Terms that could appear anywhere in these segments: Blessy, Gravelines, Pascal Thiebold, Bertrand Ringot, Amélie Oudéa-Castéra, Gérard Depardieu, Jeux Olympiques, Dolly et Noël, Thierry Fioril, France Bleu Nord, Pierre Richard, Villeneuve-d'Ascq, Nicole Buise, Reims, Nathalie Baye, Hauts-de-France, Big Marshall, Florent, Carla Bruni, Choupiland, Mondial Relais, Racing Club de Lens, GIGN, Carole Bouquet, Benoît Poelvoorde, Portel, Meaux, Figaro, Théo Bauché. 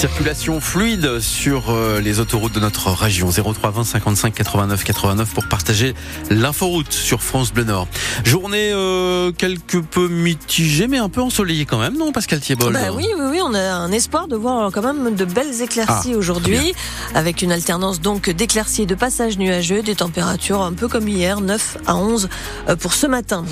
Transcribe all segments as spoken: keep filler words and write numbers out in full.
Circulation fluide sur les autoroutes de notre région. zéro trois vingt cinquante-cinq quatre-vingt-neuf quatre-vingt-neuf pour partager l'inforoute sur France Bleu Nord. Journée euh, quelque peu mitigée, mais un peu ensoleillée quand même, non Pascal Thiebold? Bah oui, oui, oui, on a un espoir de voir quand même de belles éclaircies ah, aujourd'hui, avec une alternance donc d'éclaircies et de passages nuageux, des températures un peu comme hier, neuf à onze pour ce matin.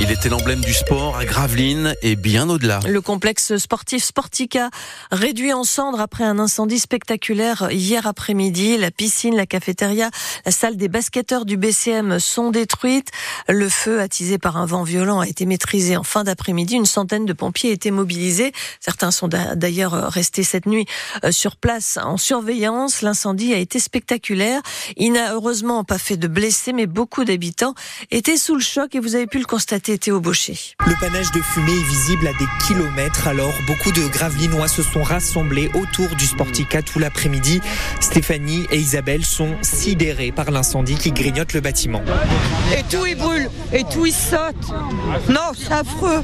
Il était l'emblème du sport à Gravelines et bien au-delà. Le complexe sportif Sportica réduit en cendres après un incendie spectaculaire hier après-midi. La piscine, la cafétéria, la salle des basketteurs du B C M sont détruites. Le feu attisé par un vent violent a été maîtrisé en fin d'après-midi. Une centaine de pompiers étaient mobilisés. Certains sont d'ailleurs restés cette nuit sur place en surveillance. L'incendie a été spectaculaire. Il n'a heureusement pas fait de blessés, mais beaucoup d'habitants étaient sous le choc et vous avez pu le constater. Théo Bauché. Le panache de fumée est visible à des kilomètres, alors beaucoup de Gravelinois se sont rassemblés autour du Sportica tout l'après-midi. Stéphanie et Isabelle sont sidérées par l'incendie qui grignote le bâtiment. Et tout il brûle, et tout il saute. Non, c'est affreux.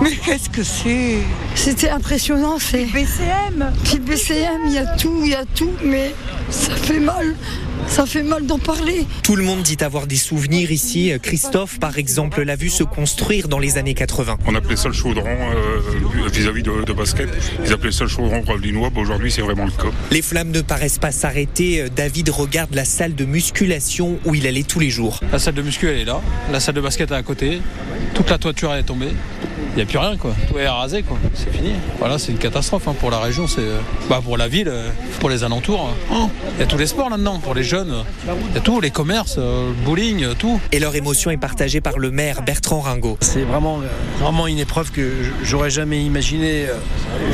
Mais qu'est-ce que c'est ? C'était impressionnant, c'est... B C M. Petit B C M, il y a tout, il y a tout, mais ça fait mal. Ça fait mal d'en parler. Tout le monde dit avoir des souvenirs ici. Christophe, par exemple, l'a vu se construire dans les années quatre-vingts. On appelait ça le chaudron euh, vis-à-vis de, de basket. Ils appelaient ça le chaudron gravelinois. Bah, aujourd'hui, c'est vraiment le cas. Les flammes ne paraissent pas s'arrêter. David regarde la salle de musculation où il allait tous les jours. La salle de muscu, elle est là. La salle de basket est à côté. Toute la toiture, elle est tombée. Il n'y a plus rien, quoi. Tout est rasé, quoi. C'est fini. Voilà, c'est une catastrophe hein. Pour la région, c'est bah, pour la ville, pour les alentours. Oh, il y a tous les sports là-dedans, pour les jeunes, il y a tout, les commerces, le bowling, tout. Et leur émotion est partagée par le maire Bertrand Ringot. C'est vraiment, vraiment une épreuve que j'aurais jamais imaginé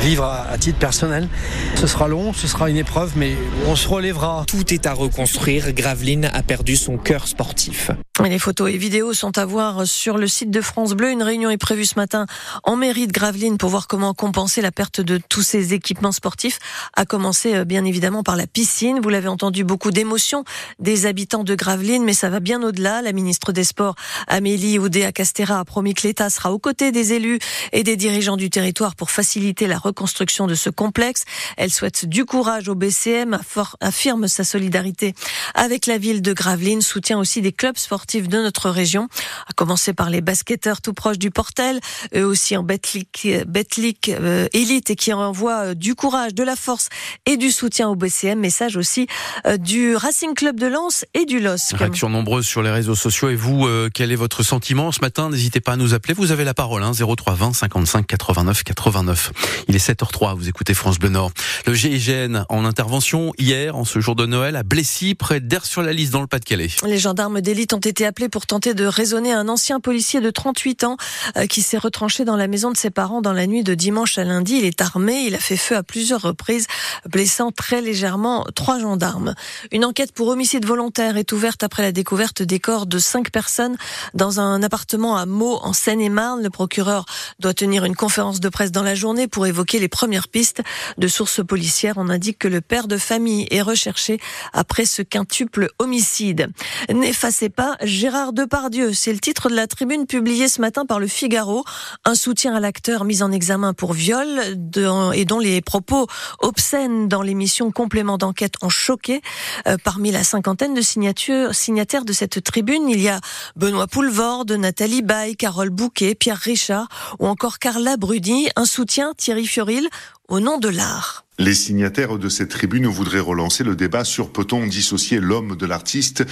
vivre à, à titre personnel. Ce sera long, ce sera une épreuve, mais on se relèvera. Tout est à reconstruire. Gravelines a perdu son cœur sportif. Et les photos et vidéos sont à voir sur le site de France Bleu. Une réunion est prévue ce matin en mairie de Gravelines pour voir comment compenser la perte de tous ces équipements sportifs, à commencer bien évidemment par la piscine. Vous l'avez entendu, beaucoup d'émotions des habitants de Gravelines, mais ça va bien au-delà. La ministre des Sports, Amélie Oudéa-Castéra, a promis que l'État sera aux côtés des élus et des dirigeants du territoire pour faciliter la reconstruction de ce complexe. Elle souhaite du courage au B C M, affirme sa solidarité avec la ville de Gravelines, soutient aussi des clubs sportifs de notre région, à commencer par les basketteurs tout proches du Portel, eux aussi en Betclic, Betclic euh, élite, et qui envoie euh, du courage, de la force et du soutien au B C M. Message aussi euh, du Racing Club de Lens et du L O S C. Réactions nombreuses sur les réseaux sociaux. Et vous, euh, quel est votre sentiment ce matin ? N'hésitez pas à nous appeler. Vous avez la parole, hein, zéro trois vingt cinquante-cinq quatre-vingt-neuf quatre-vingt-neuf. Il est sept heures zéro trois, vous écoutez France Bleu Nord. Le G I G N en intervention hier, en ce jour de Noël, à Blessy, près d'Aire-sur-la-Lys, dans le Pas-de-Calais. Les gendarmes d'élite ont été appelés pour tenter de raisonner un ancien policier de trente-huit ans euh, qui s'est retranché dans la maison de ses parents dans la nuit de dimanche à lundi. Il est armé, il a fait feu à plusieurs reprises, blessant très légèrement trois gendarmes. Une enquête pour homicide volontaire est ouverte après la découverte des corps de cinq personnes dans un appartement à Meaux, en Seine-et-Marne. Le procureur doit tenir une conférence de presse dans la journée pour évoquer les premières pistes. De sources policières, on indique que le père de famille est recherché après ce quintuple homicide. N'effacez pas Gérard Depardieu, c'est le titre de la tribune publiée ce matin par le Figaro. Un soutien à l'acteur mis en examen pour viol de, et dont les propos obscènes dans l'émission Complément d'enquête ont choqué. Euh, parmi la cinquantaine de signataires de cette tribune, il y a Benoît Poelvoorde, Nathalie Baye, Carole Bouquet, Pierre Richard ou encore Carla Bruni. Un soutien, Thierry Fioril, au nom de l'art. Les signataires de cette tribune voudraient relancer le débat sur peut-on dissocier l'homme de l'artiste,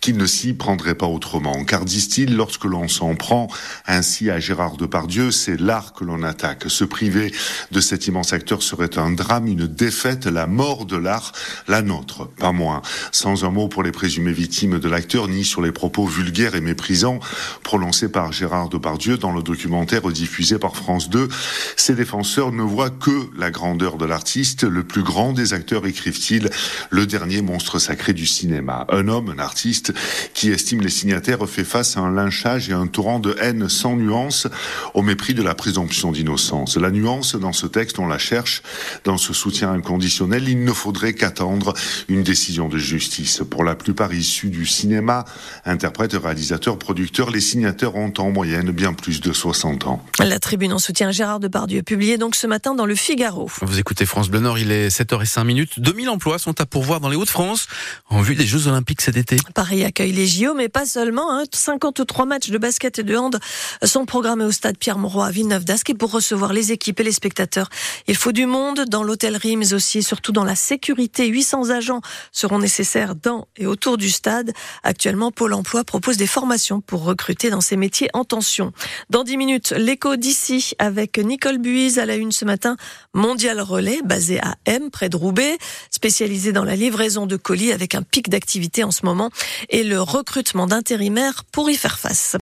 qui ne s'y prendrait pas autrement. Car, disent-ils, lorsque l'on s'en prend ainsi à Gérard Depardieu, c'est l'art que l'on attaque. Se priver de cet immense acteur serait un drame, une défaite, la mort de l'art, la nôtre, pas moins. Sans un mot pour les présumées victimes de l'acteur, ni sur les propos vulgaires et méprisants prononcés par Gérard Depardieu dans le documentaire diffusé par France deux, ses défenseurs ne voient que la grandeur de l'artiste, artiste le plus grand des acteurs, écrivent-ils, le dernier monstre sacré du cinéma. Un homme, un artiste, qui estime les signataires fait face à un lynchage et à un torrent de haine sans nuance, au mépris de la présomption d'innocence. La nuance, dans ce texte, on la cherche. Dans ce soutien inconditionnel, il ne faudrait qu'attendre une décision de justice. Pour la plupart issus du cinéma, interprètes, réalisateurs, producteurs, les signataires ont en moyenne bien plus de soixante ans. La tribune en soutien Gérard Depardieu, publiée donc ce matin dans le Figaro. Vous écoutez France Bleu Nord, il est sept heures zéro cinq. deux mille emplois sont à pourvoir dans les Hauts-de-France en vue des Jeux Olympiques cet été. Paris accueille les J O, mais pas seulement. Hein. cinquante-trois matchs de basket et de hand sont programmés au stade Pierre-Mauroy à Villeneuve-d'Ascq. Et pour recevoir les équipes et les spectateurs, il faut du monde dans l'hôtellerie, mais aussi et surtout dans la sécurité. huit cents agents seront nécessaires dans et autour du stade. Actuellement, Pôle emploi propose des formations pour recruter dans ces métiers en tension. Dans dix minutes, l'écho d'ici avec Nicole Buise à la une ce matin. Mondial Relais, basé à M, près de Roubaix, spécialisé dans la livraison de colis avec un pic d'activité en ce moment et le recrutement d'intérimaires pour y faire face.